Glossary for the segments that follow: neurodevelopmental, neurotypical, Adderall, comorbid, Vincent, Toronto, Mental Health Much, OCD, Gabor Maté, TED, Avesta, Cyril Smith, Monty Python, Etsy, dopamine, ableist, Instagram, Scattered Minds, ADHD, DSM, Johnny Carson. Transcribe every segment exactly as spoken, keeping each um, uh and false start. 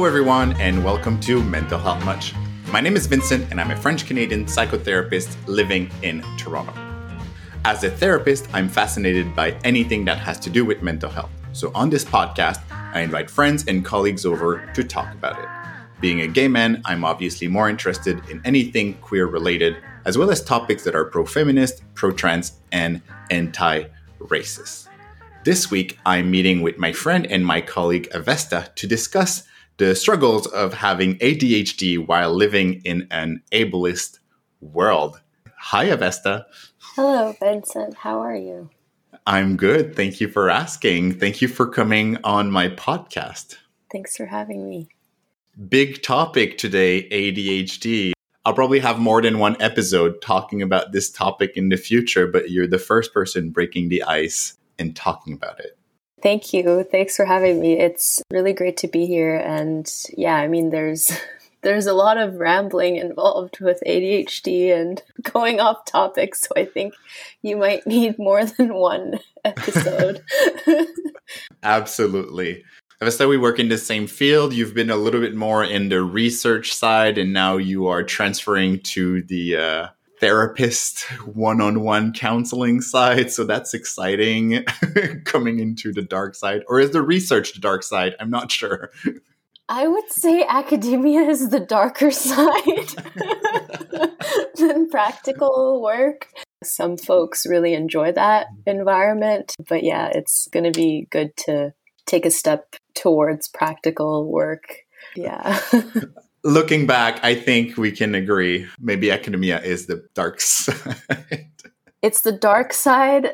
Hello everyone and welcome to Mental Health Much. My name is Vincent and I'm a French-Canadian psychotherapist living in Toronto. As a therapist, I'm fascinated by anything that has to do with mental health. So on this podcast, I invite friends and colleagues over to talk about it. Being a gay man, I'm obviously more interested in anything queer-related, as well as topics that are pro-feminist, pro-trans, and anti-racist. This week, I'm meeting with my friend and my colleague Avesta to discuss the struggles of having A D H D while living in an ableist world. Hi, Avesta. Hello, Vincent. How are you? I'm good. Thank you for asking. Thank you for coming on my podcast. Thanks for having me. Big topic today, A D H D. I'll probably have more than one episode talking about this topic in the future, but you're the first person breaking the ice and talking about it. Thank you. Thanks for having me. It's really great to be here. And yeah, I mean, there's there's a lot of rambling involved with A D H D and going off topic. So I think you might need more than one episode. Absolutely. Avesta, we work in the same field. You've been a little bit more in the research side, and now you are transferring to the uh, therapist one-on-one counseling side. So that's exciting, coming into the dark side. Or is the research the dark side? I'm not sure. I would say academia is the darker side than practical work. Some folks really enjoy that environment. But yeah, it's going to be good to take a step towards practical work. Yeah. Looking back, I think we can agree. Maybe academia is the dark side. It's the dark side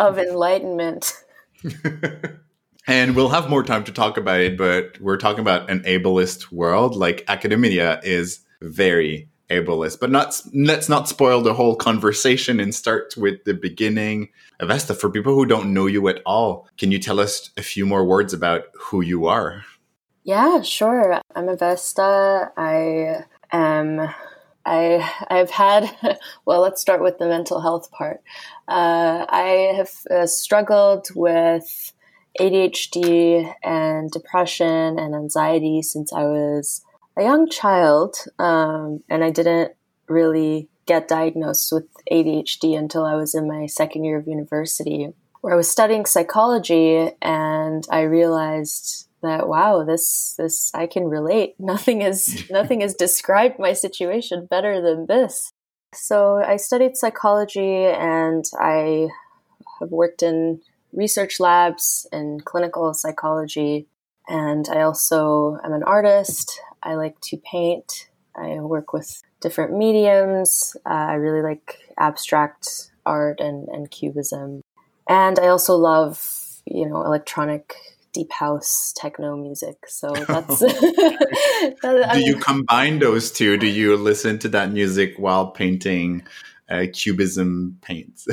of enlightenment. And we'll have more time to talk about it, but we're talking about an ableist world. Like, academia is very ableist, but not, let's not spoil the whole conversation and start with the beginning. Avesta, for people who don't know you at all, can you tell us a few more words about who you are? Yeah, sure. I'm Avesta. I am. I I've had. Well, let's start with the mental health part. Uh, I have uh, struggled with A D H D and depression and anxiety since I was a young child, um, and I didn't really get diagnosed with A D H D until I was in my second year of university, where I was studying psychology, and I realized that, wow, this this I can relate. Nothing is nothing has described my situation better than this. So I studied psychology, and I have worked in research labs and clinical psychology, and I also am an artist. I like to paint. I work with different mediums. Uh, I really like abstract art and, and cubism. And I also love, you know, electronic deep house techno music. So that's... that, I mean, do you combine those two? Do you listen to that music while painting uh, cubism paints?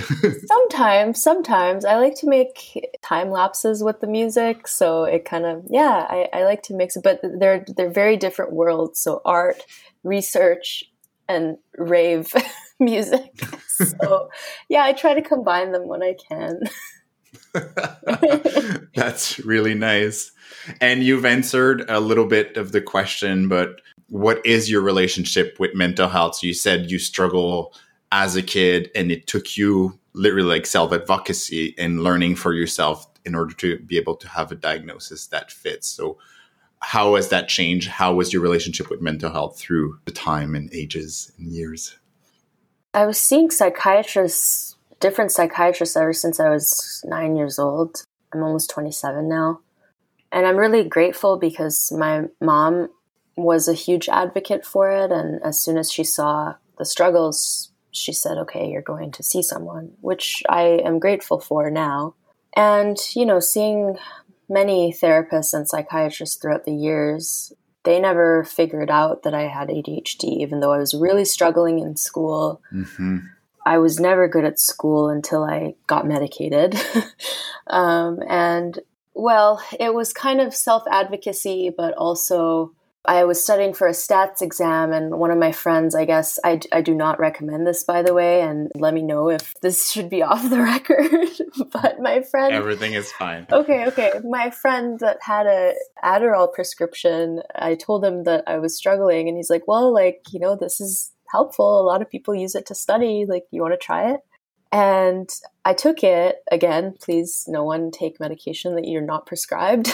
sometimes, sometimes. I like to make time lapses with the music. So it kind of, yeah, I, I like to mix it. But they're, they're very different worlds. So art, research, and rave music. So yeah, I try to combine them when I can. That's really nice. And you've answered a little bit of the question, but what is your relationship with mental health? So you said you struggle as a kid, and it took you literally like self-advocacy and learning for yourself in order to be able to have a diagnosis that fits. So how has that changed? How was your relationship with mental health through the time and ages and years? I was seeing psychiatrists different psychiatrists ever since I was nine years old. I'm almost twenty-seven now. And I'm really grateful because my mom was a huge advocate for it. And as soon as she saw the struggles, she said, okay, you're going to see someone, which I am grateful for now. And, you know, seeing many therapists and psychiatrists throughout the years, they never figured out that I had A D H D, even though I was really struggling in school. Mm-hmm. I was never good at school until I got medicated. um, and, well, it was kind of self-advocacy, but also I was studying for a stats exam, and one of my friends, I guess, I, I do not recommend this, by the way, and let me know if this should be off the record, but my friend... Everything is fine. Okay, okay. My friend that had a Adderall prescription, I told him that I was struggling, and he's like, well, like, you know, this is helpful. A lot of people use it to study. Like, you want to try it? And I took it. Again, please, no one take medication that you're not prescribed.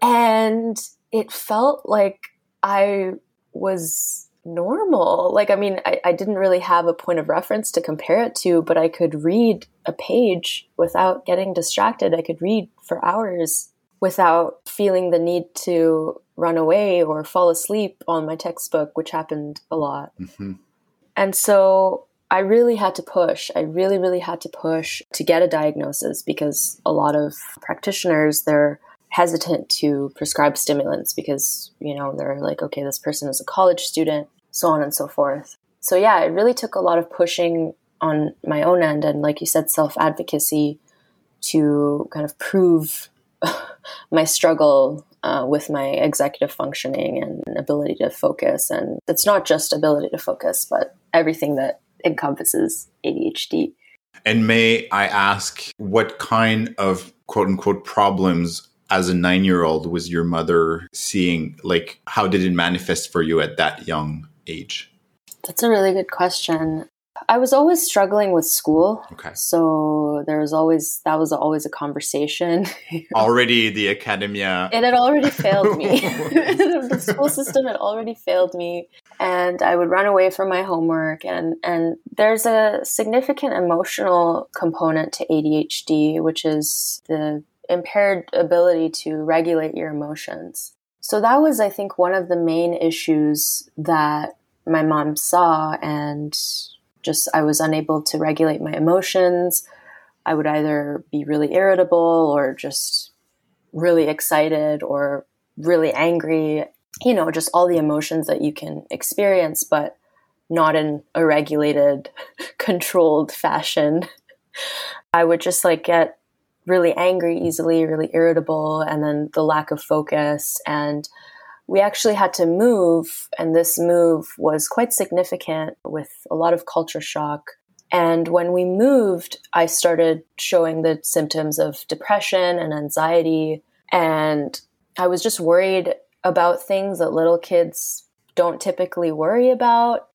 And... it felt like I was normal. Like, I mean, I, I didn't really have a point of reference to compare it to, but I could read a page without getting distracted. I could read for hours without feeling the need to run away or fall asleep on my textbook, which happened a lot. Mm-hmm. And so I really had to push. I really, really had to push to get a diagnosis, because a lot of practitioners, they're hesitant to prescribe stimulants because, you know, they're like, okay, this person is a college student, so on and so forth. So yeah, it really took a lot of pushing on my own end. And like you said, self-advocacy to kind of prove my struggle uh, with my executive functioning and ability to focus. And it's not just ability to focus, but everything that encompasses A D H D. And may I ask what kind of quote unquote problems as a nine-year-old was your mother seeing? Like, how did it manifest for you at that young age? That's a really good question. I was always struggling with school. Okay. So there was always, that was always a conversation. Already the academia. It had already failed me. The school system had already failed me. And I would run away from my homework. And, and there's a significant emotional component to A D H D, which is the impaired ability to regulate your emotions. So that was, I think, one of the main issues that my mom saw, and just I was unable to regulate my emotions. I would either be really irritable or just really excited or really angry, you know, just all the emotions that you can experience, but not in a regulated, controlled fashion. I would just like get really angry easily, really irritable, and then the lack of focus. And we actually had to move, and this move was quite significant with a lot of culture shock. And when we moved, I started showing the symptoms of depression and anxiety, and I was just worried about things that little kids don't typically worry about.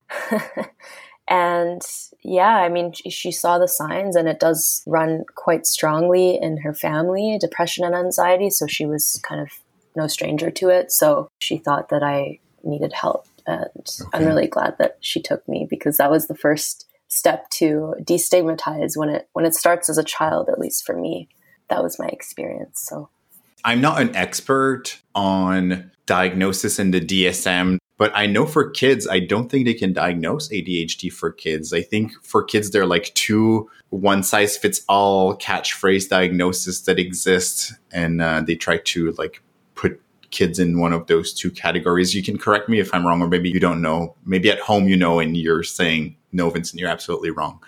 And yeah, I mean, she saw the signs, and it does run quite strongly in her family, depression and anxiety. So she was kind of no stranger to it. So she thought that I needed help. And okay. I'm really glad that she took me, because that was the first step to destigmatize when it when it starts as a child, at least for me. That was my experience. So I'm not an expert on diagnosis in the D S M. But I know for kids, I don't think they can diagnose A D H D for kids. I think for kids, they're like two one-size-fits-all catchphrase diagnoses that exist. And uh, they try to like put kids in one of those two categories. You can correct me if I'm wrong, or maybe you don't know. Maybe at home, you know, and you're saying, no, Vincent, you're absolutely wrong.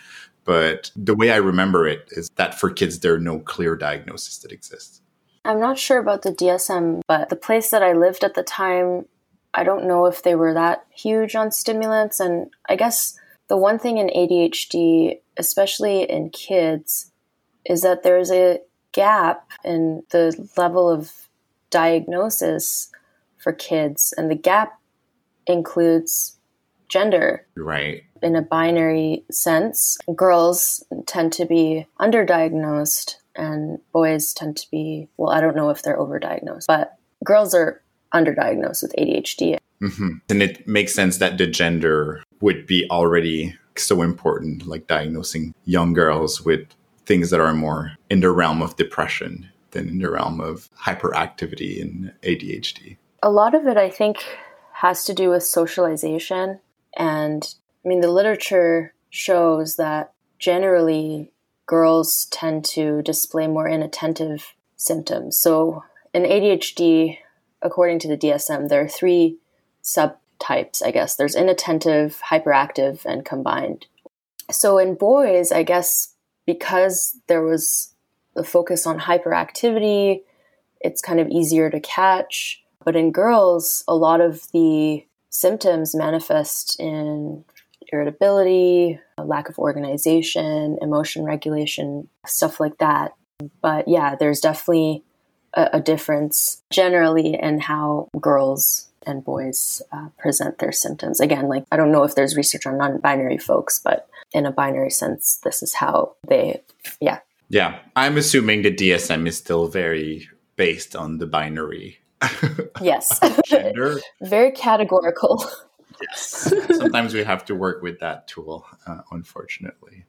But the way I remember it is that for kids, there are no clear diagnoses that exist. I'm not sure about the D S M, but the place that I lived at the time, I don't know if they were that huge on stimulants. And I guess the one thing in A D H D, especially in kids, is that there's a gap in the level of diagnosis for kids. And the gap includes gender. Right. In a binary sense, girls tend to be underdiagnosed and boys tend to be, well, I don't know if they're overdiagnosed, but girls are underdiagnosed with A D H D. Mm-hmm. And it makes sense that the gender would be already so important, like diagnosing young girls with things that are more in the realm of depression than in the realm of hyperactivity and A D H D. A lot of it, I think, has to do with socialization. And I mean, the literature shows that generally girls tend to display more inattentive symptoms. So in A D H D, according to the D S M, there are three subtypes, I guess. There's inattentive, hyperactive, and combined. So in boys, I guess because there was the focus on hyperactivity, it's kind of easier to catch. But in girls, a lot of the symptoms manifest in irritability, lack of organization, emotion regulation, stuff like that. But yeah, there's definitely a, a difference generally in how girls and boys uh, present their symptoms. Again, like I don't know if there's research on non-binary folks, but in a binary sense, this is how they, yeah. Yeah, I'm assuming the D S M is still very based on the binary. Yes. Gender. Very categorical. Yes. Sometimes we have to work with that tool, uh, unfortunately.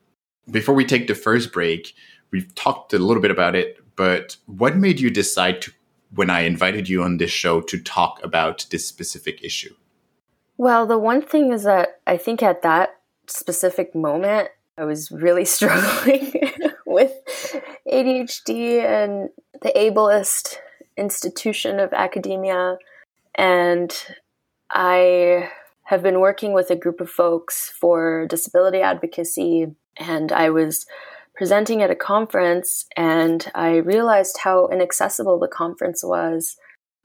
Before we take the first break, we've talked a little bit about it, but what made you decide to, when I invited you on this show, to talk about this specific issue? Well, the one thing is that I think at that specific moment, I was really struggling with A D H D and the ableist institution of academia. And I have been working with a group of folks for disability advocacy, and I was presenting at a conference, and I realized how inaccessible the conference was.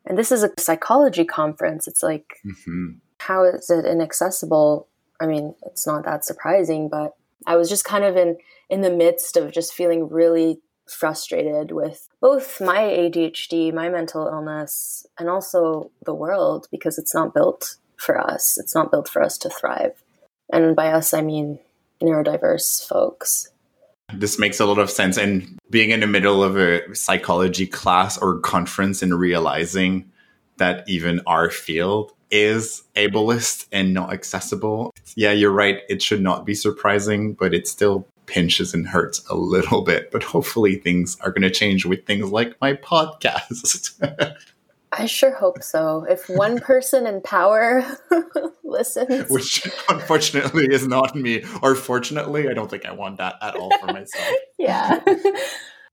And this is a psychology conference. It's like, mm-hmm. How is it inaccessible? I mean, it's not that surprising, but I was just kind of in, in the midst of just feeling really frustrated with both my A D H D, my mental illness, and also the world, because it's not built for us. It's not built for us to thrive. And by us, I mean neurodiverse folks. This makes a lot of sense. And being in the middle of a psychology class or conference and realizing that even our field is ableist and not accessible. Yeah, you're right. It should not be surprising, but it still pinches and hurts a little bit. But hopefully things are going to change with things like my podcast. I sure hope so. If one person in power listens. Which unfortunately is not me. Or fortunately, I don't think I want that at all for myself. Yeah.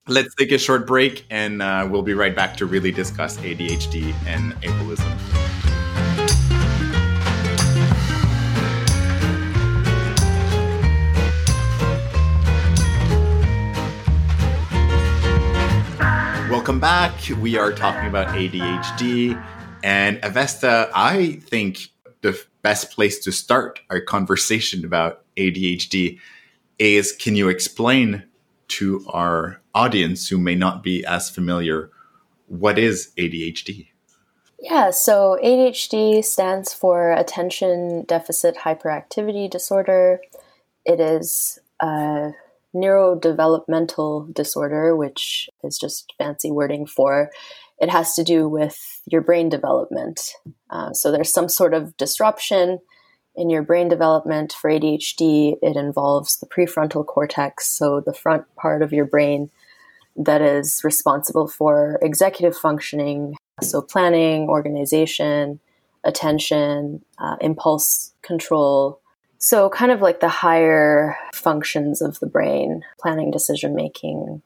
Let's take a short break, and uh, we'll be right back to really discuss A D H D and ableism. Welcome back. We are talking about A D H D and Avesta. I think the best place to start our conversation about A D H D is, can you explain to our audience who may not be as familiar, what is A D H D? Yeah, so A D H D stands for Attention Deficit Hyperactivity Disorder. It is a neurodevelopmental disorder, which is just fancy wording for it has to do with your brain development. Uh, so there's some sort of disruption in your brain development. For A D H D, it involves the prefrontal cortex, so the front part of your brain that is responsible for executive functioning, so planning, organization, attention, uh, impulse control. So kind of like the higher functions of the brain, planning, decision-making,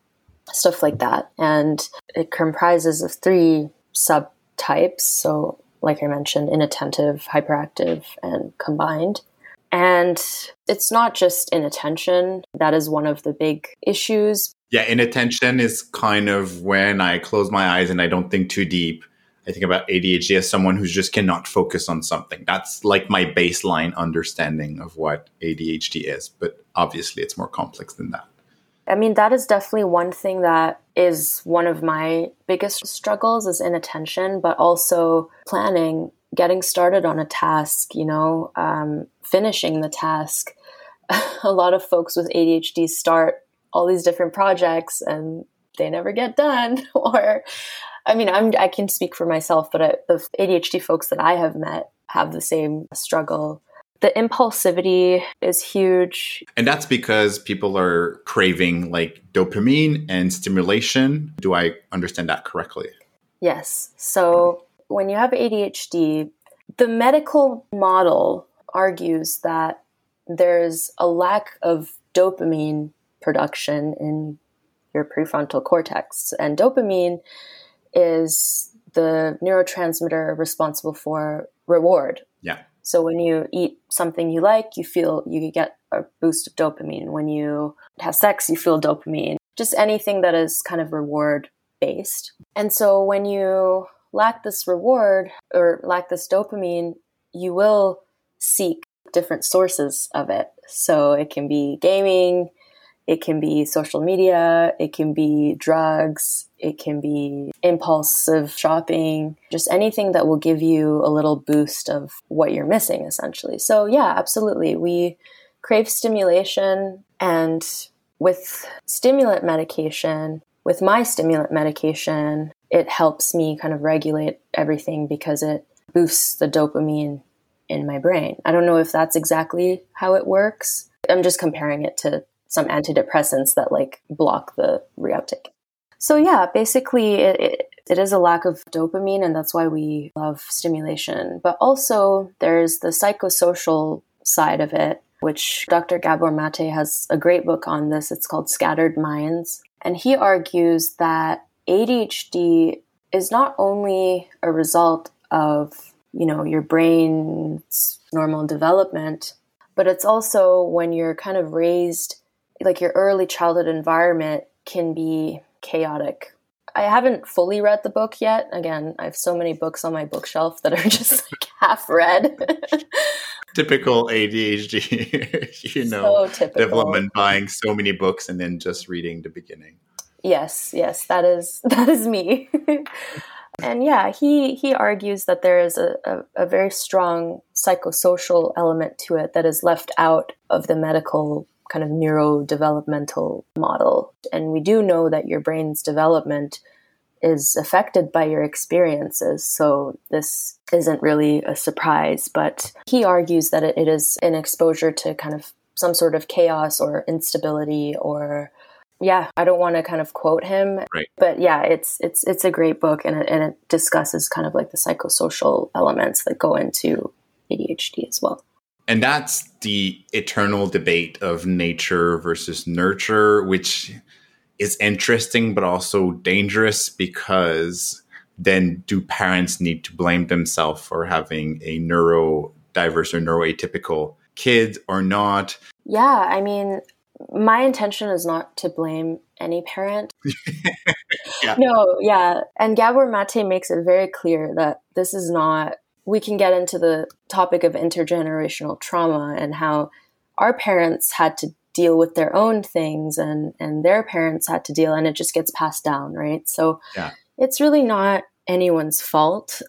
stuff like that. And it comprises of three subtypes. So like I mentioned, inattentive, hyperactive, and combined. And it's not just inattention. That is one of the big issues. Yeah, inattention is kind of when I close my eyes and I don't think too deep. I think about A D H D as someone who just cannot focus on something. That's like my baseline understanding of what A D H D is. But obviously, it's more complex than that. I mean, that is definitely one thing that is one of my biggest struggles is inattention, but also planning, getting started on a task, you know, um, finishing the task. A lot of folks with A D H D start all these different projects and they never get done. Or... I mean, I'm, I can speak for myself, but I, the A D H D folks that I have met have the same struggle. The impulsivity is huge. And that's because people are craving like dopamine and stimulation. Do I understand that correctly? Yes. So when you have A D H D, the medical model argues that there's a lack of dopamine production in your prefrontal cortex. And dopamine is the neurotransmitter responsible for reward. Yeah. So when you eat something you like, you feel you get a boost of dopamine. When you have sex, you feel dopamine. Just anything that is kind of reward based. And so when you lack this reward or lack this dopamine, you will seek different sources of it. So it can be gaming, it can be social media, it can be drugs, it can be impulsive shopping, just anything that will give you a little boost of what you're missing, essentially. So yeah, absolutely. We crave stimulation, and with stimulant medication, with my stimulant medication, it helps me kind of regulate everything because it boosts the dopamine in my brain. I don't know if that's exactly how it works. I'm just comparing it to some antidepressants that like block the reuptake. So yeah, basically it, it, it is a lack of dopamine, and that's why we love stimulation. But also there's the psychosocial side of it, which Doctor Gabor Maté has a great book on this. It's called Scattered Minds. And he argues that A D H D is not only a result of, you know, your brain's normal development, but it's also when you're kind of raised, like your early childhood environment can be chaotic. I haven't fully read the book yet. Again, I have so many books on my bookshelf that are just like half read. Typical A D H D, you know, so typical. Development, buying so many books and then just reading the beginning. Yes, yes, that is that is me. And yeah, he, he argues that there is a, a, a very strong psychosocial element to it that is left out of the medical kind of neurodevelopmental model. And we do know that your brain's development is affected by your experiences. So this isn't really a surprise, but he argues that it, it is an exposure to kind of some sort of chaos or instability or... Yeah, I don't want to kind of quote him, right. But yeah, it's it's it's a great book, and it, and it discusses kind of like the psychosocial elements that go into A D H D as well. And that's the eternal debate of nature versus nurture, which is interesting but also dangerous, because then do parents need to blame themselves for having a neurodiverse or neuroatypical kid or not? Yeah, I mean... My intention is not to blame any parent. yeah. No, yeah. And Gabor Maté makes it very clear that this is not, we can get into the topic of intergenerational trauma and how our parents had to deal with their own things and, and their parents had to deal, and it just gets passed down, right? So yeah. It's really not anyone's fault.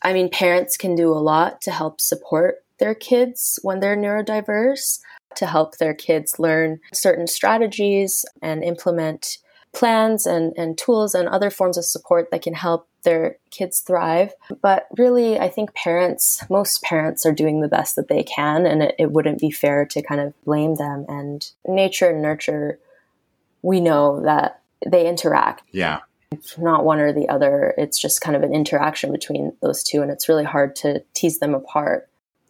I mean, parents can do a lot to help support their kids when they're neurodiverse, to help their kids learn certain strategies and implement plans and, and tools and other forms of support that can help their kids thrive. But really, I think parents, most parents are doing the best that they can, and it, it wouldn't be fair to kind of blame them. And nature and nurture, we know that they interact. Yeah. It's not one or the other. It's just kind of an interaction between those two, and it's really hard to tease them apart.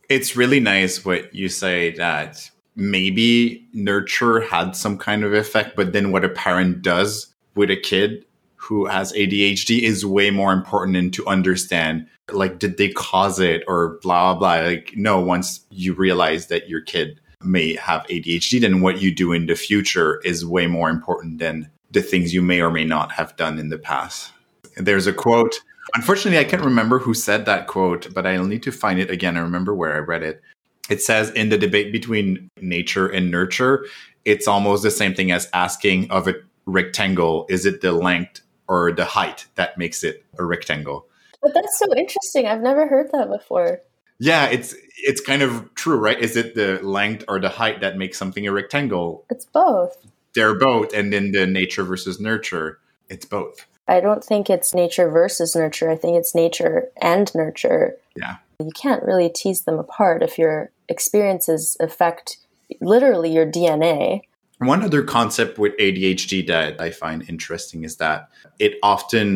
It's really nice what you say, that maybe nurture had some kind of effect, but then what a parent does with a kid who has A D H D is way more important than to understand, like, did they cause it or blah, blah, blah. Like, no, once you realize that your kid may have A D H D, then what you do in the future is way more important than the things you may or may not have done in the past. There's a quote. Unfortunately, I can't remember who said that quote, but I'll need to find it again. I remember where I read it. It says, in the debate between nature and nurture, it's almost the same thing as asking of a rectangle, is it the length or the height that makes it a rectangle? But that's so interesting. I've never heard that before. Yeah, it's it's kind of true, right? Is it the length or the height that makes something a rectangle? It's both. They're both. And then the nature versus nurture, it's both. I don't think it's nature versus nurture. I think it's nature and nurture. Yeah. You can't really tease them apart if you're... experiences affect literally your D N A. One other concept with A D H D that I find interesting is that it often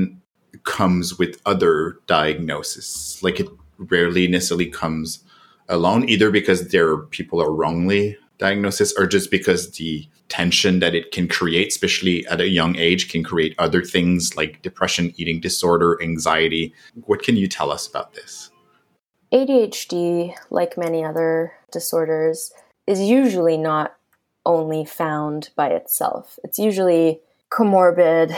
comes with other diagnoses. Like, it rarely necessarily comes alone, either because there people are wrongly diagnosed or just because the tension that it can create, especially at a young age, can create other things like depression, eating disorder, anxiety. What can you tell us about this? A D H D, like many other disorders, is usually not only found by itself. It's usually comorbid,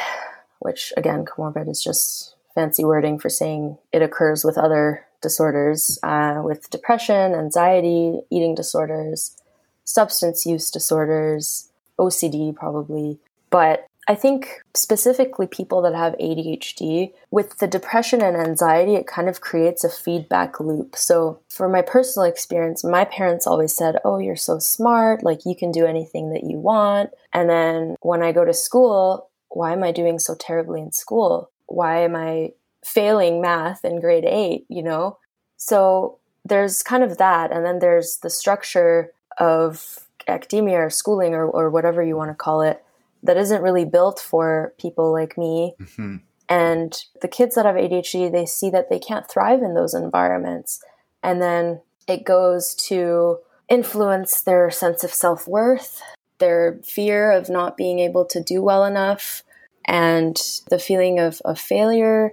which again, comorbid is just fancy wording for saying it occurs with other disorders, uh, with depression, anxiety, eating disorders, substance use disorders, O C D probably. But I think specifically people that have A D H D, with the depression and anxiety, it kind of creates a feedback loop. So for my personal experience, my parents always said, oh, you're so smart, like you can do anything that you want. And then when I go to school, why am I doing so terribly in school? Why am I failing math in grade eight, you know? So there's kind of that. And then there's the structure of academia or schooling or, or whatever you want to call it, that isn't really built for people like me. Mm-hmm. And the kids that have A D H D, they see that they can't thrive in those environments. And then it goes to influence their sense of self-worth, their fear of not being able to do well enough, and the feeling of, of failure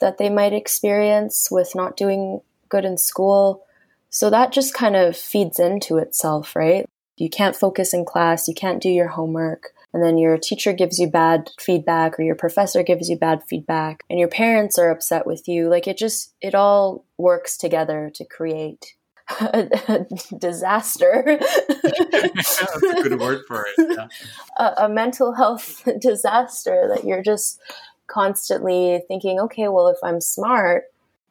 that they might experience with not doing good in school. So that just kind of feeds into itself, right? You can't focus in class, you can't do your homework. And then your teacher gives you bad feedback, or your professor gives you bad feedback, and your parents are upset with you. Like it just, it all works together to create a, a disaster. That's a good word for it. Yeah. A, a mental health disaster that you're just constantly thinking, okay, well, if I'm smart,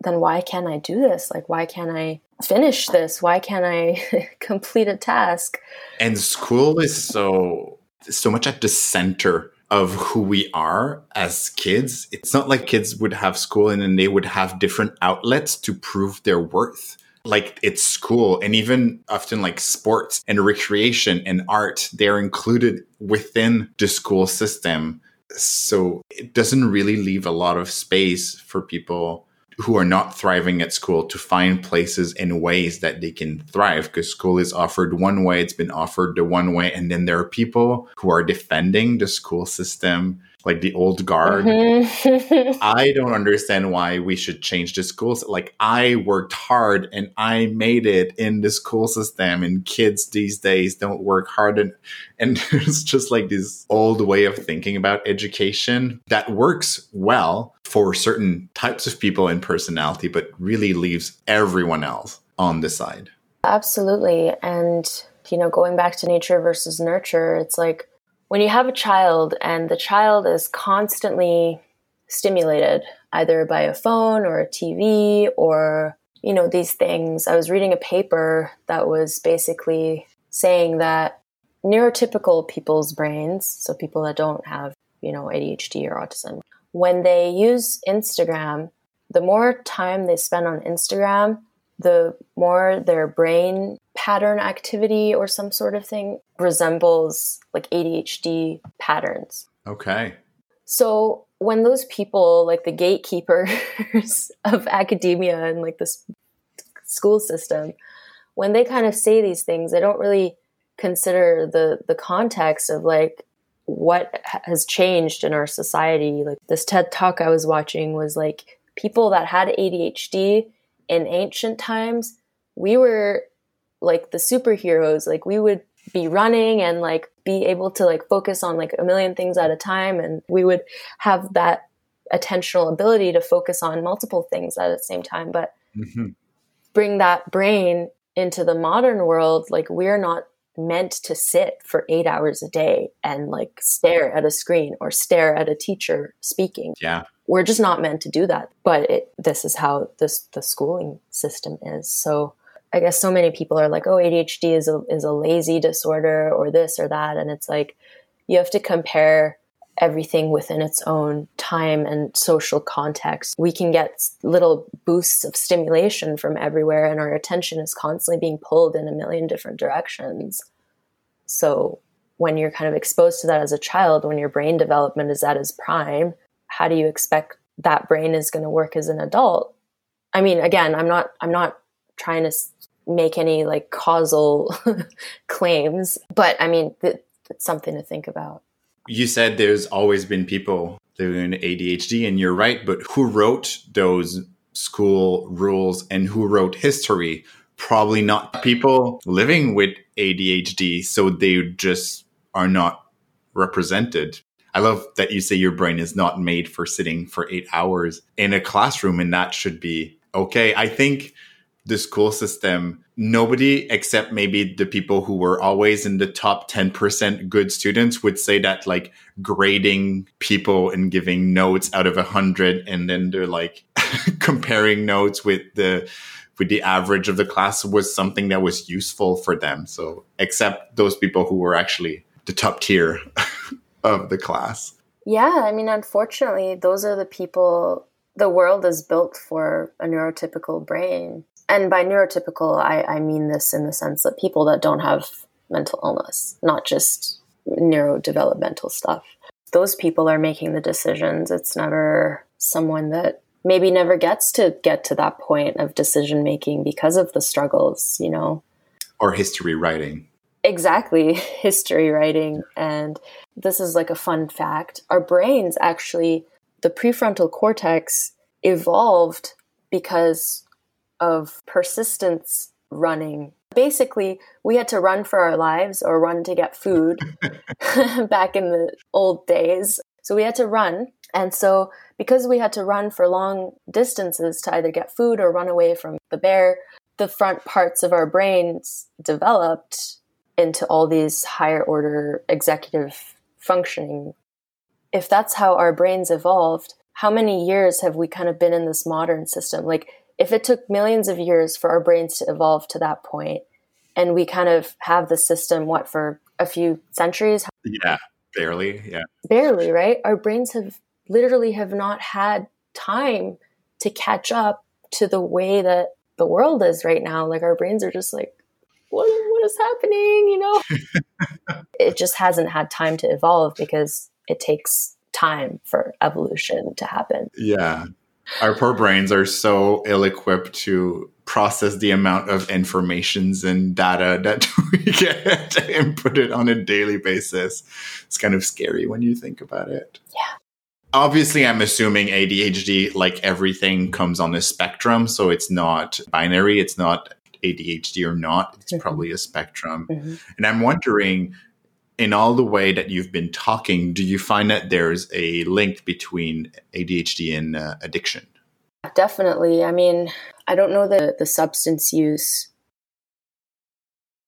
then why can't I do this? Like, why can't I finish this? Why can't I complete a task? And school is so... so much at the center of who we are as kids. It's not like kids would have school and then they would have different outlets to prove their worth. Like it's school, and even often like sports and recreation and art, they're included within the school system. So it doesn't really leave a lot of space for people who are not thriving at school to find places and ways that they can thrive, because school is offered one way, it's been offered the one way. And then there are people who are defending the school system, like the old guard. Mm-hmm. I don't understand why we should change the schools. Like I worked hard and I made it in the school system, and kids these days don't work hard. And, and there's just like this old way of thinking about education that works well for certain types of people and personality, but really leaves everyone else on the side. Absolutely. And, you know, going back to nature versus nurture, it's like when you have a child and the child is constantly stimulated either by a phone or a T V or, you know, these things. I was reading a paper that was basically saying that neurotypical people's brains, so people that don't have, you know, A D H D or autism, when they use Instagram, the more time they spend on Instagram, the more their brain pattern activity or some sort of thing resembles like A D H D patterns. Okay. So when those people, like the gatekeepers of academia and like this school system, when they kind of say these things, they don't really consider the the context of like, what has changed in our society. Like this TED Talk I was watching was like, people that had A D H D in ancient times, we were like the superheroes. Like we would be running and like be able to like focus on like a million things at a time, and we would have that attentional ability to focus on multiple things at the same time. But mm-hmm. bring that brain into the modern world, like we're not meant to sit for eight hours a day and like stare at a screen or stare at a teacher speaking. Yeah, we're just not meant to do that. But it, this is how this the schooling system is. So I guess so many people are like, "Oh, A D H D is a is a lazy disorder or this or that," and it's like you have to compare everything within its own time and social context. We can get little boosts of stimulation from everywhere, and our attention is constantly being pulled in a million different directions. So when you're kind of exposed to that as a child, when your brain development is at its prime, how do you expect that brain is going to work as an adult? I mean, again, I'm not, I'm not trying to make any like causal claims, but I mean, th- it's something to think about. You said there's always been people living in A D H D, and you're right, but who wrote those school rules and who wrote history? Probably not people living with A D H D, so they just are not represented. I love that you say your brain is not made for sitting for eight hours in a classroom, and that should be okay. I think the school system, nobody except maybe the people who were always in the top ten percent good students would say that like grading people and giving notes out of a hundred, and then they're like comparing notes with the with the average of the class was something that was useful for them. So except those people who were actually the top tier of the class. Yeah, I mean, unfortunately, those are the people, the world is built for a neurotypical brain. And by neurotypical, I, I mean this in the sense that people that don't have mental illness, not just neurodevelopmental stuff. Those people are making the decisions. It's never someone that maybe never gets to get to that point of decision making because of the struggles, you know. Or history writing. Exactly, history writing. And this is like a fun fact. Our brains actually, the prefrontal cortex evolved because of persistence running. Basically, we had to run for our lives or run to get food back in the old days. So we had to run. And so because we had to run for long distances to either get food or run away from the bear, the front parts of our brains developed into all these higher order executive functioning. If that's how our brains evolved, how many years have we kind of been in this modern system? Like, if it took millions of years for our brains to evolve to that point, and we kind of have the system, what, for a few centuries? Yeah, barely. Yeah. Barely, right? Our brains have literally have not had time to catch up to the way that the world is right now. Like, our brains are just like, what, what is happening? You know, it just hasn't had time to evolve because it takes time for evolution to happen. Yeah. Our poor brains are so ill-equipped to process the amount of informations and data that we get inputted on a daily basis. It's kind of scary when you think about it. Yeah. Obviously, I'm assuming A D H D, like everything, comes on a spectrum. So it's not binary. It's not A D H D or not. It's mm-hmm. probably a spectrum. Mm-hmm. And I'm wondering, in all the way that you've been talking, do you find that there's a link between A D H D and uh, addiction? Definitely. I mean, I don't know the, the substance use.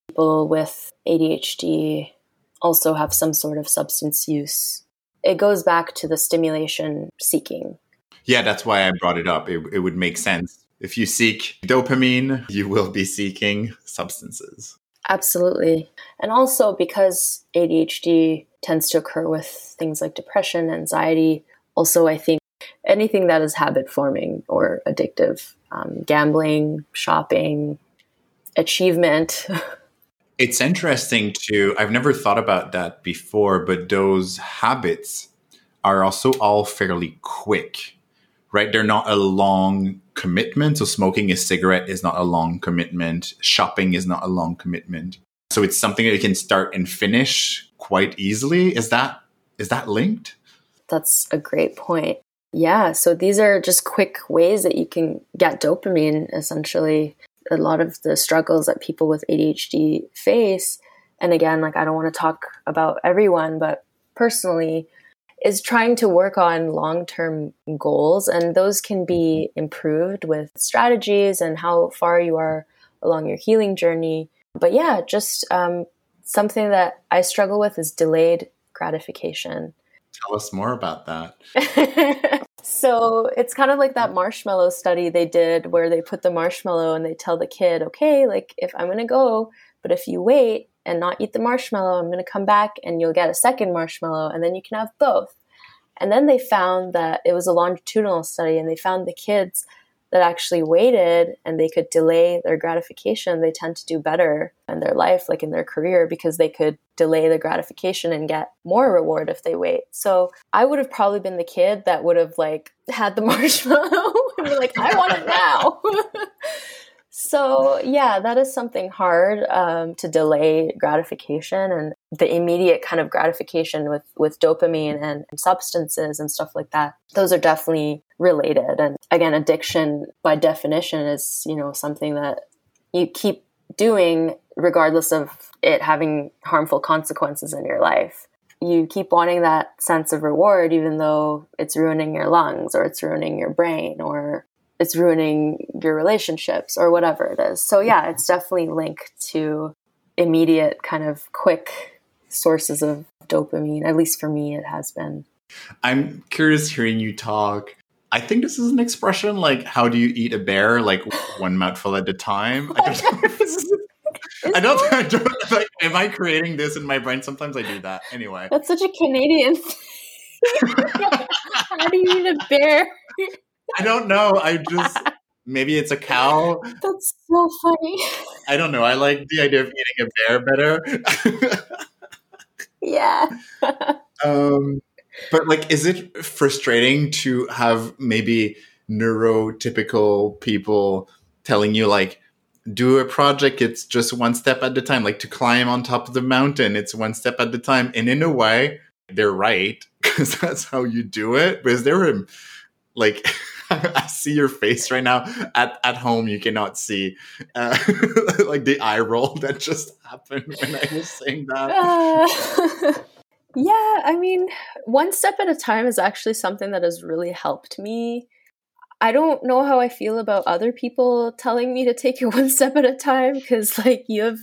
People with A D H D also have some sort of substance use. It goes back to the stimulation seeking. Yeah, that's why I brought it up. It, it would make sense. If you seek dopamine, you will be seeking substances. Absolutely. And also because A D H D tends to occur with things like depression, anxiety, also I think anything that is habit forming or addictive, um, gambling, shopping, achievement. It's interesting too. I've never thought about that before, but those habits are also all fairly quick, right? They're not a long commitment. So smoking a cigarette is not a long commitment. Shopping is not a long commitment. So it's something that you can start and finish quite easily. Is that is that linked? That's a great point. Yeah. So these are just quick ways that you can get dopamine, essentially. A lot of the struggles that people with A D H D face, and again, like I don't want to talk about everyone, but personally, is trying to work on long-term goals, and those can be improved with strategies and how far you are along your healing journey. But yeah, just um, something that I struggle with is delayed gratification. Tell us more about that. So it's kind of like that marshmallow study they did where they put the marshmallow and they tell the kid, okay, like if I'm going to go, but if you wait and not eat the marshmallow, I'm going to come back and you'll get a second marshmallow and then you can have both. And then they found that it was a longitudinal study and they found the kids that actually waited and they could delay their gratification, they tend to do better in their life, like in their career, because they could delay the gratification and get more reward if they wait. So I would have probably been the kid that would have like had the marshmallow and be like, I want it now. So yeah, that is something hard um, to delay gratification and the immediate kind of gratification with, with dopamine and substances and stuff like that. Those are definitely related. And again, addiction by definition is, you know, something that you keep doing regardless of it having harmful consequences in your life. you keep wanting that sense of reward, even though it's ruining your lungs or it's ruining your brain or it's ruining your relationships or whatever it is. So yeah, it's definitely linked to immediate kind of quick sources of dopamine. At least for me, it has been. I'm curious hearing you talk. I think this is an expression like, how do you eat a bear? Like one mouthful at a time. I don't know if this is I don't, I don't like, am I creating this in my brain? Sometimes I do that. Anyway. That's such a Canadian thing. How do you eat a bear? I don't know. I just, maybe it's a cow. That's so funny. I don't know. I like the idea of eating a bear better. Yeah. Um, but like, is it frustrating to have maybe neurotypical people telling you like, do a project, it's just one step at a time, like to climb on top of the mountain, it's one step at a time. And in a way, they're right, because that's how you do it. But is there a, like, I see your face right now. At, at home, you cannot see, uh, like the eye roll that just happened when I was saying that. Uh, yeah, I mean, one step at a time is actually something that has really helped me. I don't know how I feel about other people telling me to take it one step at a time, because like you have,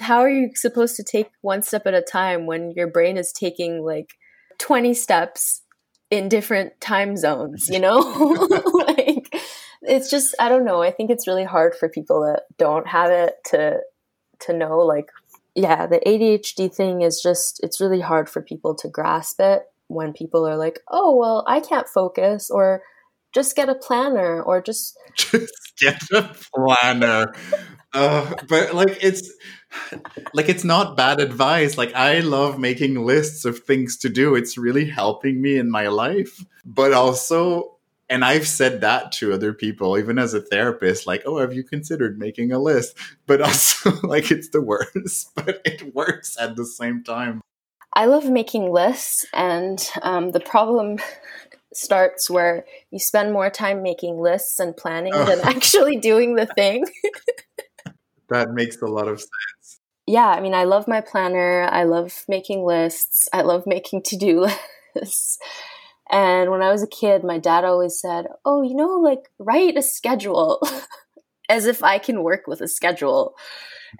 how are you supposed to take one step at a time when your brain is taking like twenty steps in different time zones, you know? Like it's just, I don't know. I think it's really hard for people that don't have it to, to know like, yeah, the A D H D thing is just, it's really hard for people to grasp it when people are like, oh, well, I can't focus, or just get a planner, or just... Just get a planner. Uh, but like, it's like, it's not bad advice. Like, I love making lists of things to do. It's really helping me in my life. But also, and I've said that to other people, even as a therapist, like, oh, have you considered making a list? But also, like, it's the worst, but it works at the same time. I love making lists. And um, the problem... starts where you spend more time making lists and planning oh. than actually doing the thing. That makes a lot of sense. Yeah, I mean, I love my planner. I love making lists. I love making to-do lists. And when I was a kid, my dad always said, oh, you know, like, write a schedule. As if I can work with a schedule.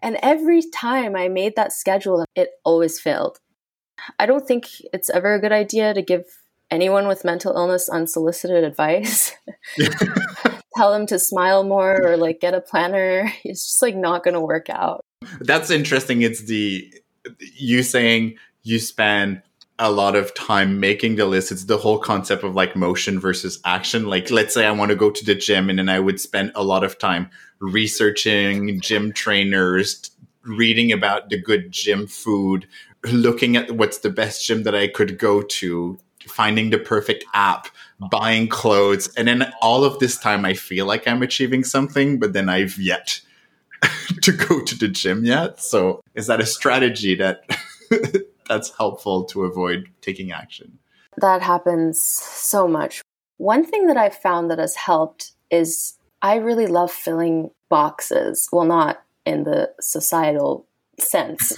And every time I made that schedule, it always failed. I don't think it's ever a good idea to give anyone with mental illness unsolicited advice. Tell them to smile more or like get a planner. It's just like not going to work out. That's interesting. It's the, you saying you spend a lot of time making the list. It's the whole concept of like motion versus action. Like, let's say I want to go to the gym, and then I would spend a lot of time researching gym trainers, reading about the good gym food, looking at what's the best gym that I could go to, finding the perfect app, buying clothes. And then all of this time, I feel like I'm achieving something, but then I've yet to go to the gym yet. So is that a strategy that that's helpful to avoid taking action? That happens so much. One thing that I've found that has helped is I really love filling boxes. Well, not in the societal sense.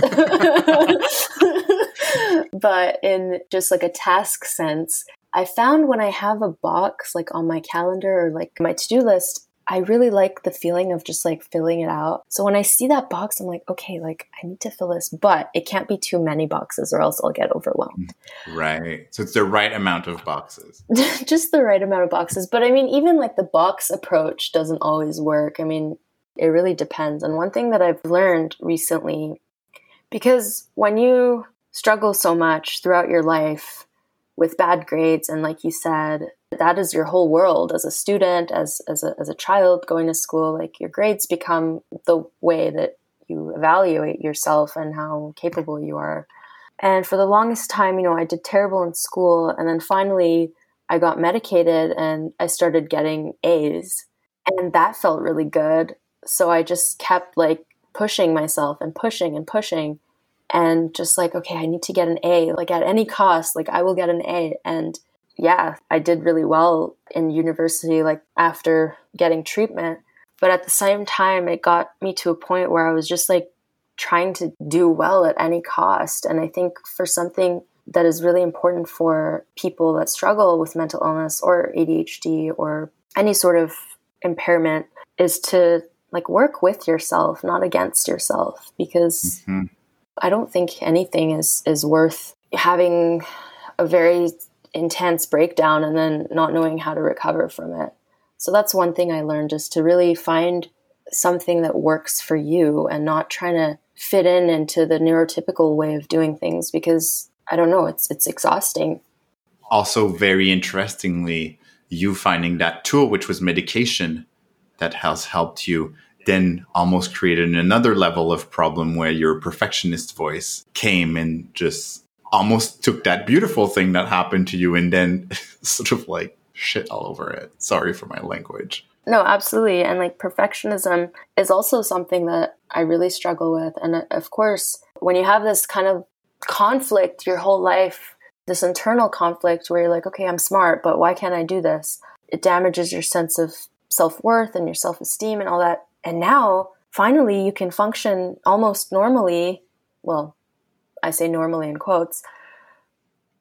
But in just like a task sense, I found when I have a box like on my calendar or like my to-do list, I really like the feeling of just like filling it out. So when I see that box, I'm like, okay, like I need to fill this, but it can't be too many boxes or else I'll get overwhelmed. Right. So it's the right amount of boxes. Just the right amount of boxes. But I mean, even like the box approach doesn't always work. I mean, it really depends. And one thing that I've learned recently, because when you struggle so much throughout your life with bad grades, and like you said, that is your whole world as a student, as as a, as a child going to school, like your grades become the way that you evaluate yourself and how capable you are. And for the longest time, you know, I did terrible in school, and then finally I got medicated and I started getting A's, and that felt really good. So I just kept like pushing myself and pushing and pushing. And just like, okay, I need to get an A, like at any cost, like I will get an A. And yeah, I did really well in university, like after getting treatment. But at the same time, it got me to a point where I was just like trying to do well at any cost. And I think for something that is really important for people that struggle with mental illness or A D H D or any sort of impairment is to like work with yourself, not against yourself, because mm-hmm. I don't think anything is, is worth having a very intense breakdown and then not knowing how to recover from it. So that's one thing I learned, is to really find something that works for you and not trying to fit in into the neurotypical way of doing things, because I don't know, it's it's exhausting. Also, very interestingly, you finding that tool, which was medication, that has helped you, then almost created another level of problem where your perfectionist voice came and just almost took that beautiful thing that happened to you and then sort of like shit all over it. Sorry for my language. No, absolutely. And like perfectionism is also something that I really struggle with. And of course, when you have this kind of conflict your whole life, this internal conflict where you're like, okay, I'm smart, but why can't I do this? It damages your sense of self-worth and your self-esteem and all that. And now, finally, you can function almost normally. Well, I say normally in quotes.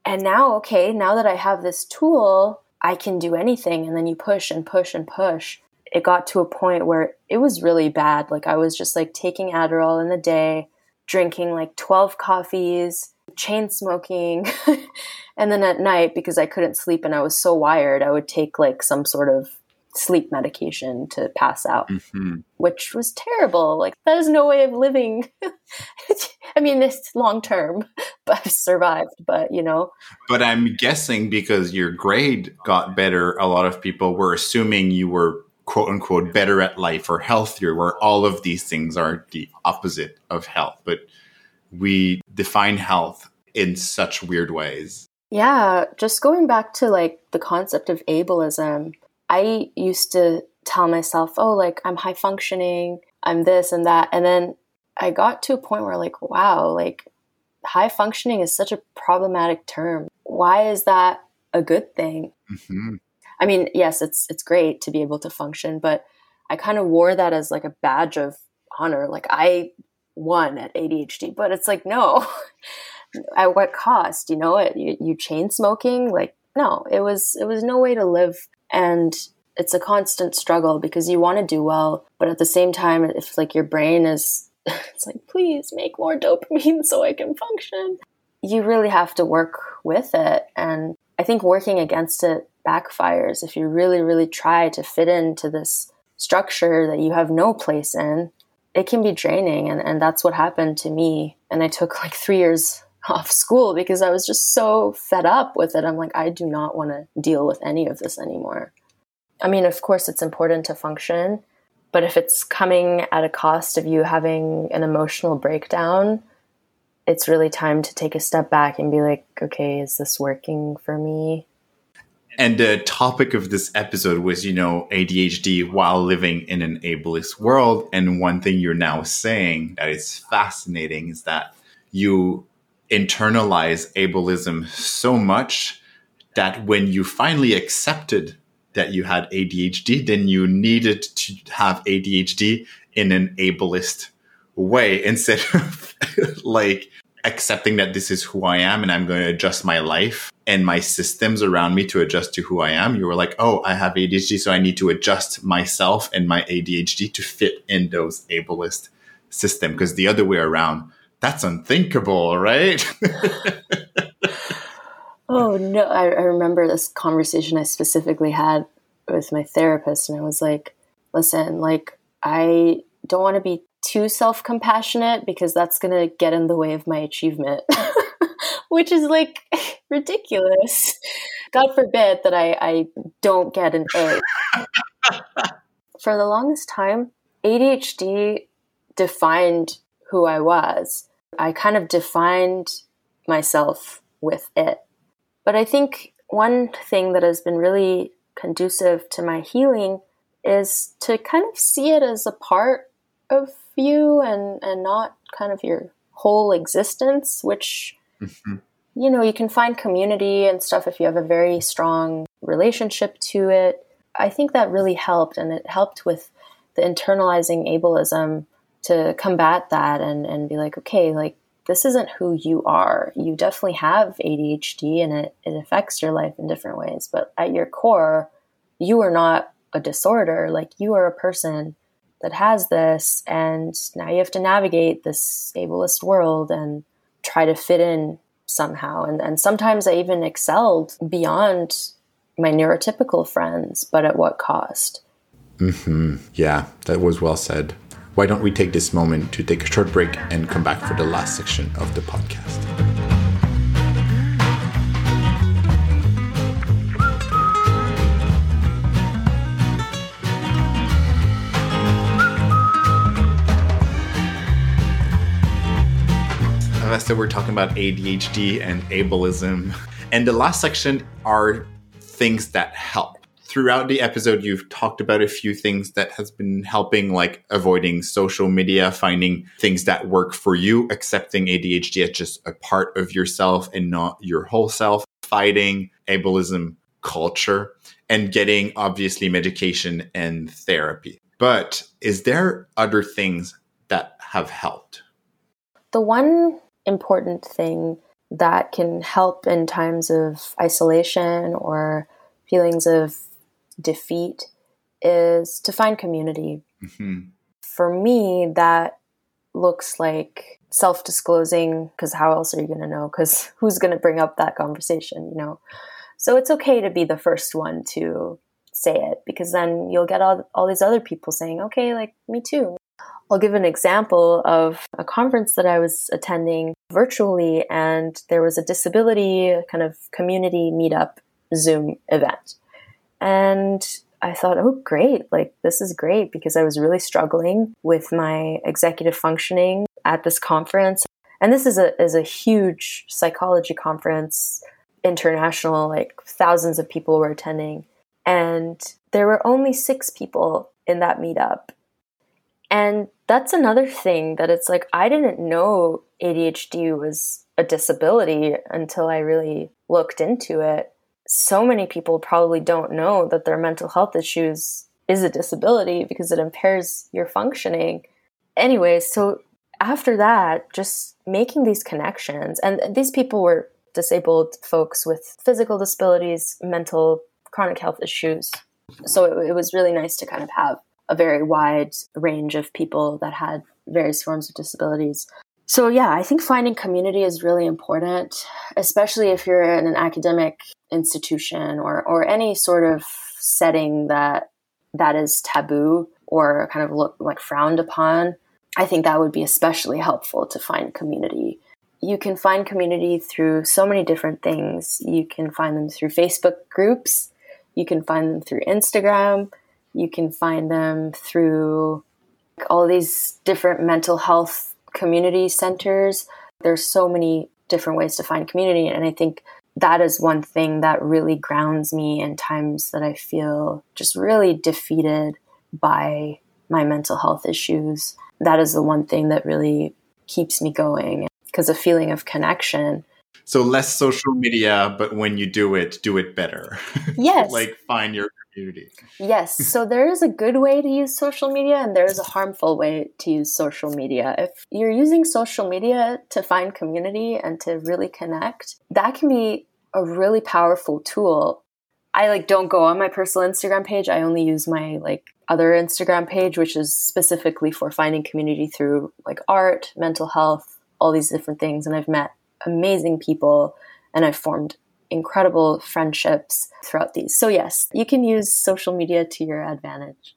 And now, okay, now that I have this tool, I can do anything. And then you push and push and push. It got to a point where it was really bad. Like I was just like taking Adderall in the day, drinking like twelve coffees, chain smoking. And then at night, because I couldn't sleep and I was so wired, I would take like some sort of sleep medication to pass out, mm-hmm. which was terrible. Like that is no way of living. I mean, it's long term, but I've survived, but you know. But I'm guessing because your grade got better, a lot of people were assuming you were quote unquote better at life or healthier, where all of these things are the opposite of health. But we define health in such weird ways. Yeah. Just going back to like the concept of ableism, I used to tell myself, oh, like I'm high functioning, I'm this and that. And then I got to a point where like, wow, like high functioning is such a problematic term. Why is that a good thing? Mm-hmm. I mean, yes, it's it's great to be able to function, but I kind of wore that as like a badge of honor. Like I won at A D H D, but it's like, no, at what cost? You know, it, you, you chain smoking? Like, no, it was it was no way to live. And it's a constant struggle because you want to do well, but at the same time, if like your brain is, it's like, please make more dopamine so I can function. You really have to work with it. And I think working against it backfires if you really, really try to fit into this structure that you have no place in. It can be draining. And, and that's what happened to me. And I took like three years off school because I was just so fed up with it. I'm like, I do not want to deal with any of this anymore. I mean, of course, it's important to function, but if it's coming at a cost of you having an emotional breakdown, it's really time to take a step back and be like, okay, is this working for me? And the topic of this episode was, you know, A D H D while living in an ableist world. And one thing you're now saying that is fascinating is that you internalize ableism so much that when you finally accepted that you had A D H D, then you needed to have A D H D in an ableist way instead of like accepting that this is who I am and I'm going to adjust my life and my systems around me to adjust to who I am. You were like, oh, I have A D H D, so I need to adjust myself and my A D H D to fit in those ableist system, because the other way around, that's unthinkable, right? Oh, no. I, I remember this conversation I specifically had with my therapist. And I was like, listen, like, I don't want to be too self-compassionate because that's going to get in the way of my achievement, which is like ridiculous. God forbid that I, I don't get an A. For the longest time, A D H D defined who I was. I kind of defined myself with it. But I think one thing that has been really conducive to my healing is to kind of see it as a part of you and, and not kind of your whole existence, which, mm-hmm. you know, you can find community and stuff if you have a very strong relationship to it. I think that really helped, and it helped with the internalizing ableism to combat that and, and be like, okay, like this isn't who you are. You definitely have A D H D and it, it affects your life in different ways. But at your core, you are not a disorder. Like, you are a person that has this, and now you have to navigate this ableist world and try to fit in somehow. And, and sometimes I even excelled beyond my neurotypical friends, but at what cost? Mm-hmm. Yeah, that was well said. Why don't we take this moment to take a short break and come back for the last section of the podcast? Avesta, we're talking about A D H D and ableism. And the last section are things that help. Throughout the episode, you've talked about a few things that has been helping, like avoiding social media, finding things that work for you, accepting A D H D as just a part of yourself and not your whole self, fighting ableism culture, and getting, obviously, medication and therapy. But is there other things that have helped? The one important thing that can help in times of isolation or feelings of defeat is to find community. Mm-hmm. For me, that looks like self-disclosing, because how else are you going to know? Because who's going to bring up that conversation, you know? So it's okay to be the first one to say it, because then you'll get all, all these other people saying, okay, like, me too. I'll give an example of a conference that I was attending virtually, and there was a disability kind of community meetup Zoom event. And I thought, oh, great, like, this is great, because I was really struggling with my executive functioning at this conference. And this is a is a huge psychology conference, international, like thousands of people were attending. And there were only six people in that meetup. And that's another thing that it's like, I didn't know A D H D was a disability until I really looked into it. So many people probably don't know that their mental health issues is a disability because it impairs your functioning. Anyway, so after that, just making these connections, and these people were disabled folks with physical disabilities, mental, chronic health issues. So it, it was really nice to kind of have a very wide range of people that had various forms of disabilities. So yeah, I think finding community is really important, especially if you're in an academic institution or or any sort of setting that that is taboo or kind of look like frowned upon. I think that would be especially helpful to find community. You can find community through so many different things. You can find them through Facebook groups. You can find them through Instagram. You can find them through all these different mental health community centers. There's so many different ways to find community, and I think that is one thing that really grounds me in times that I feel just really defeated by my mental health issues. That is the one thing that really keeps me going, because a feeling of connection. So less social media, but when you do it, do it better. Yes. Like, find your community. Yes. So there is a good way to use social media, and there is a harmful way to use social media. If you're using social media to find community and to really connect, that can be a really powerful tool. I like don't go on my personal Instagram page. I only use my like other Instagram page, which is specifically for finding community through like art, mental health, all these different things. And I've met amazing people, and I've formed incredible friendships throughout these. So yes, you can use social media to your advantage.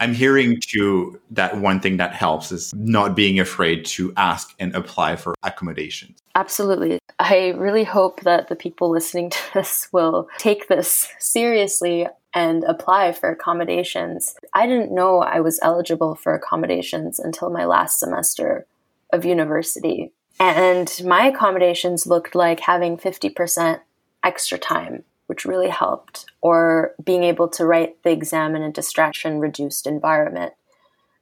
I'm hearing too that one thing that helps is not being afraid to ask and apply for accommodations. Absolutely. I really hope that the people listening to this will take this seriously and apply for accommodations. I didn't know I was eligible for accommodations until my last semester of university. And my accommodations looked like having fifty percent extra time, which really helped, or being able to write the exam in a distraction-reduced environment.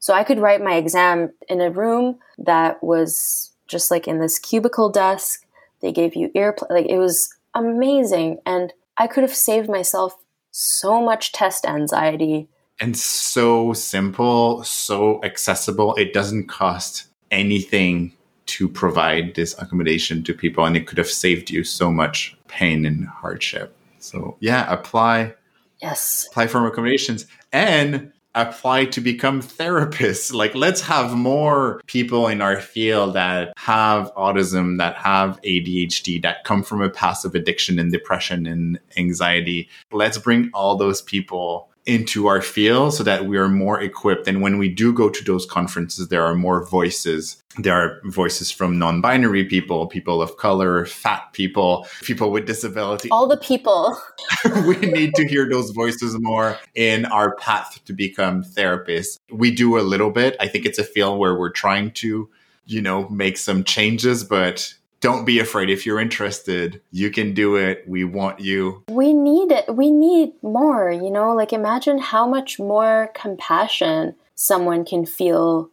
So I could write my exam in a room that was just like in this cubicle desk. They gave you earplugs. Like, it was amazing. And I could have saved myself so much test anxiety. And so simple, so accessible. It doesn't cost anything to provide this accommodation to people, and it could have saved you so much pain and hardship. So yeah, apply. Yes. Apply for recommendations and apply to become therapists. Like, let's have more people in our field that have autism, that have A D H D, that come from a past of addiction and depression and anxiety. Let's bring all those people into our field so that we are more equipped. And when we do go to those conferences, there are more voices. There are voices from non-binary people, people of color, fat people, people with disability. All the people. We need to hear those voices more in our path to become therapists. We do a little bit. I think it's a field where we're trying to, you know, make some changes, but don't be afraid. If you're interested, you can do it. We want you. We need it. We need more, you know, like imagine how much more compassion someone can feel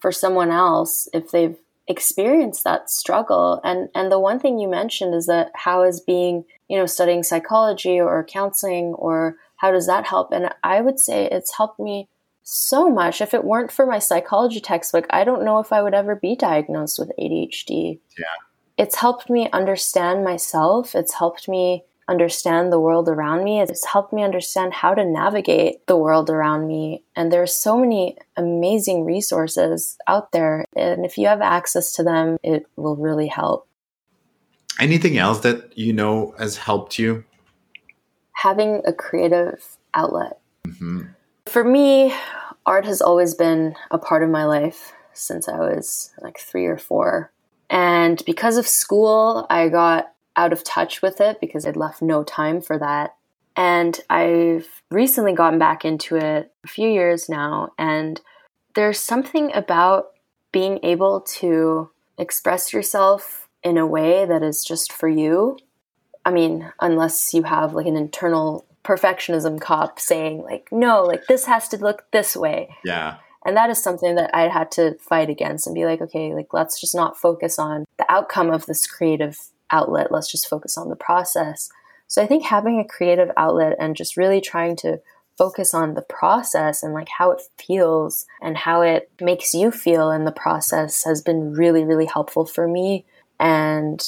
for someone else if they've experienced that struggle. And and the one thing you mentioned is that how is being, you know, studying psychology or counseling, or how does that help? And I would say it's helped me so much. If it weren't for my psychology textbook, I don't know if I would ever be diagnosed with A D H D. Yeah. It's helped me understand myself. It's helped me understand the world around me. It's helped me understand how to navigate the world around me. And there are so many amazing resources out there. And if you have access to them, it will really help. Anything else that you know has helped you? Having a creative outlet. Mm-hmm. For me, art has always been a part of my life since I was like three or four. And because of school, I got out of touch with it because I'd left no time for that. And I've recently gotten back into it a few years now. And there's something about being able to express yourself in a way that is just for you. I mean, unless you have like an internal perfectionism cop saying like, no, like this has to look this way. Yeah. And that is something that I had to fight against and be like, okay, like let's just not focus on the outcome of this creative outlet. Let's just focus on the process. So I think having a creative outlet and just really trying to focus on the process and like how it feels and how it makes you feel in the process has been really, really helpful for me. And,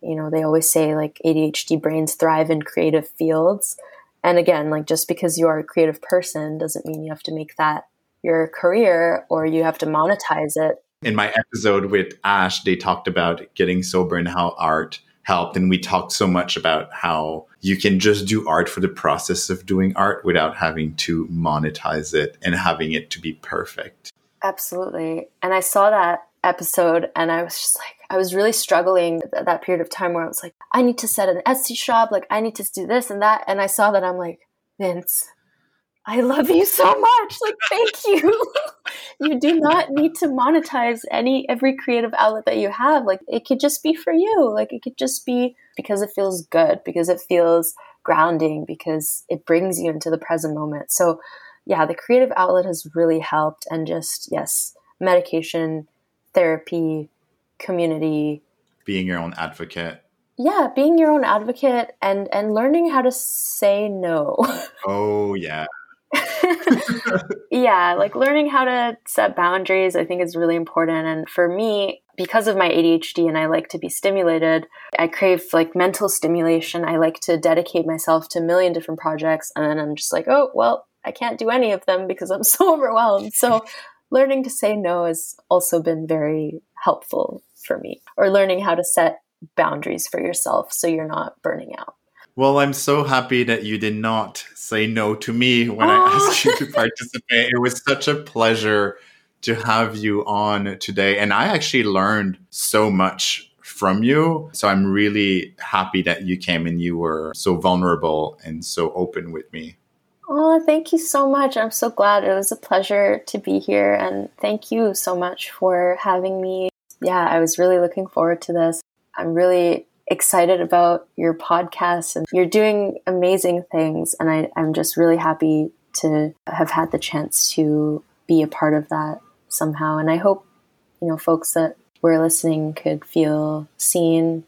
you know, they always say like A D H D brains thrive in creative fields. And again, like just because you are a creative person doesn't mean you have to make that your career or you have to monetize it. In my episode with Ash, they talked about getting sober and how art helped. And we talked so much about how you can just do art for the process of doing art without having to monetize it and having it to be perfect. Absolutely. And I saw that episode and I was just like, I was really struggling at that period of time where I was like, I need to set an Etsy shop. Like I need to do this and that. And I saw that, I'm like, Vince, I love you so much. Like, thank you. You do not need to monetize any, every creative outlet that you have. Like, it could just be for you. Like, it could just be because it feels good, because it feels grounding, because it brings you into the present moment. So yeah, the creative outlet has really helped. And just, yes, medication, therapy, community. Being your own advocate. Yeah, being your own advocate and, and learning how to say no. Oh, yeah. Yeah, like learning how to set boundaries, I think is really important. And for me, because of my A D H D and I like to be stimulated, I crave like mental stimulation. I like to dedicate myself to a million different projects. And then I'm just like, oh, well, I can't do any of them because I'm so overwhelmed. So learning to say no has also been very helpful for me, or learning how to set boundaries for yourself so you're not burning out. Well, I'm so happy that you did not say no to me when oh. I asked you to participate. It was such a pleasure to have you on today. And I actually learned so much from you. So I'm really happy that you came and you were so vulnerable and so open with me. Oh, thank you so much. I'm so glad. It was a pleasure to be here. And thank you so much for having me. Yeah, I was really looking forward to this. I'm really excited about your podcast, and you're doing amazing things. And I, I'm just really happy to have had the chance to be a part of that somehow. And I hope, you know, folks that were listening could feel seen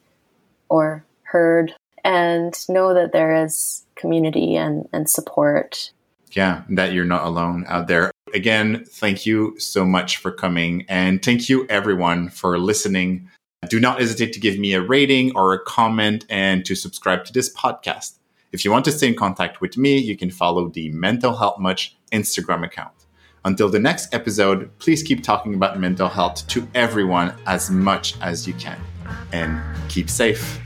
or heard and know that there is community and, and support. Yeah, that you're not alone out there. Again, thank you so much for coming, and thank you everyone for listening. Do not hesitate to give me a rating or a comment and to subscribe to this podcast. If you want to stay in contact with me, you can follow the Mental Health Much Instagram account. Until the next episode, please keep talking about mental health to everyone as much as you can, and keep safe.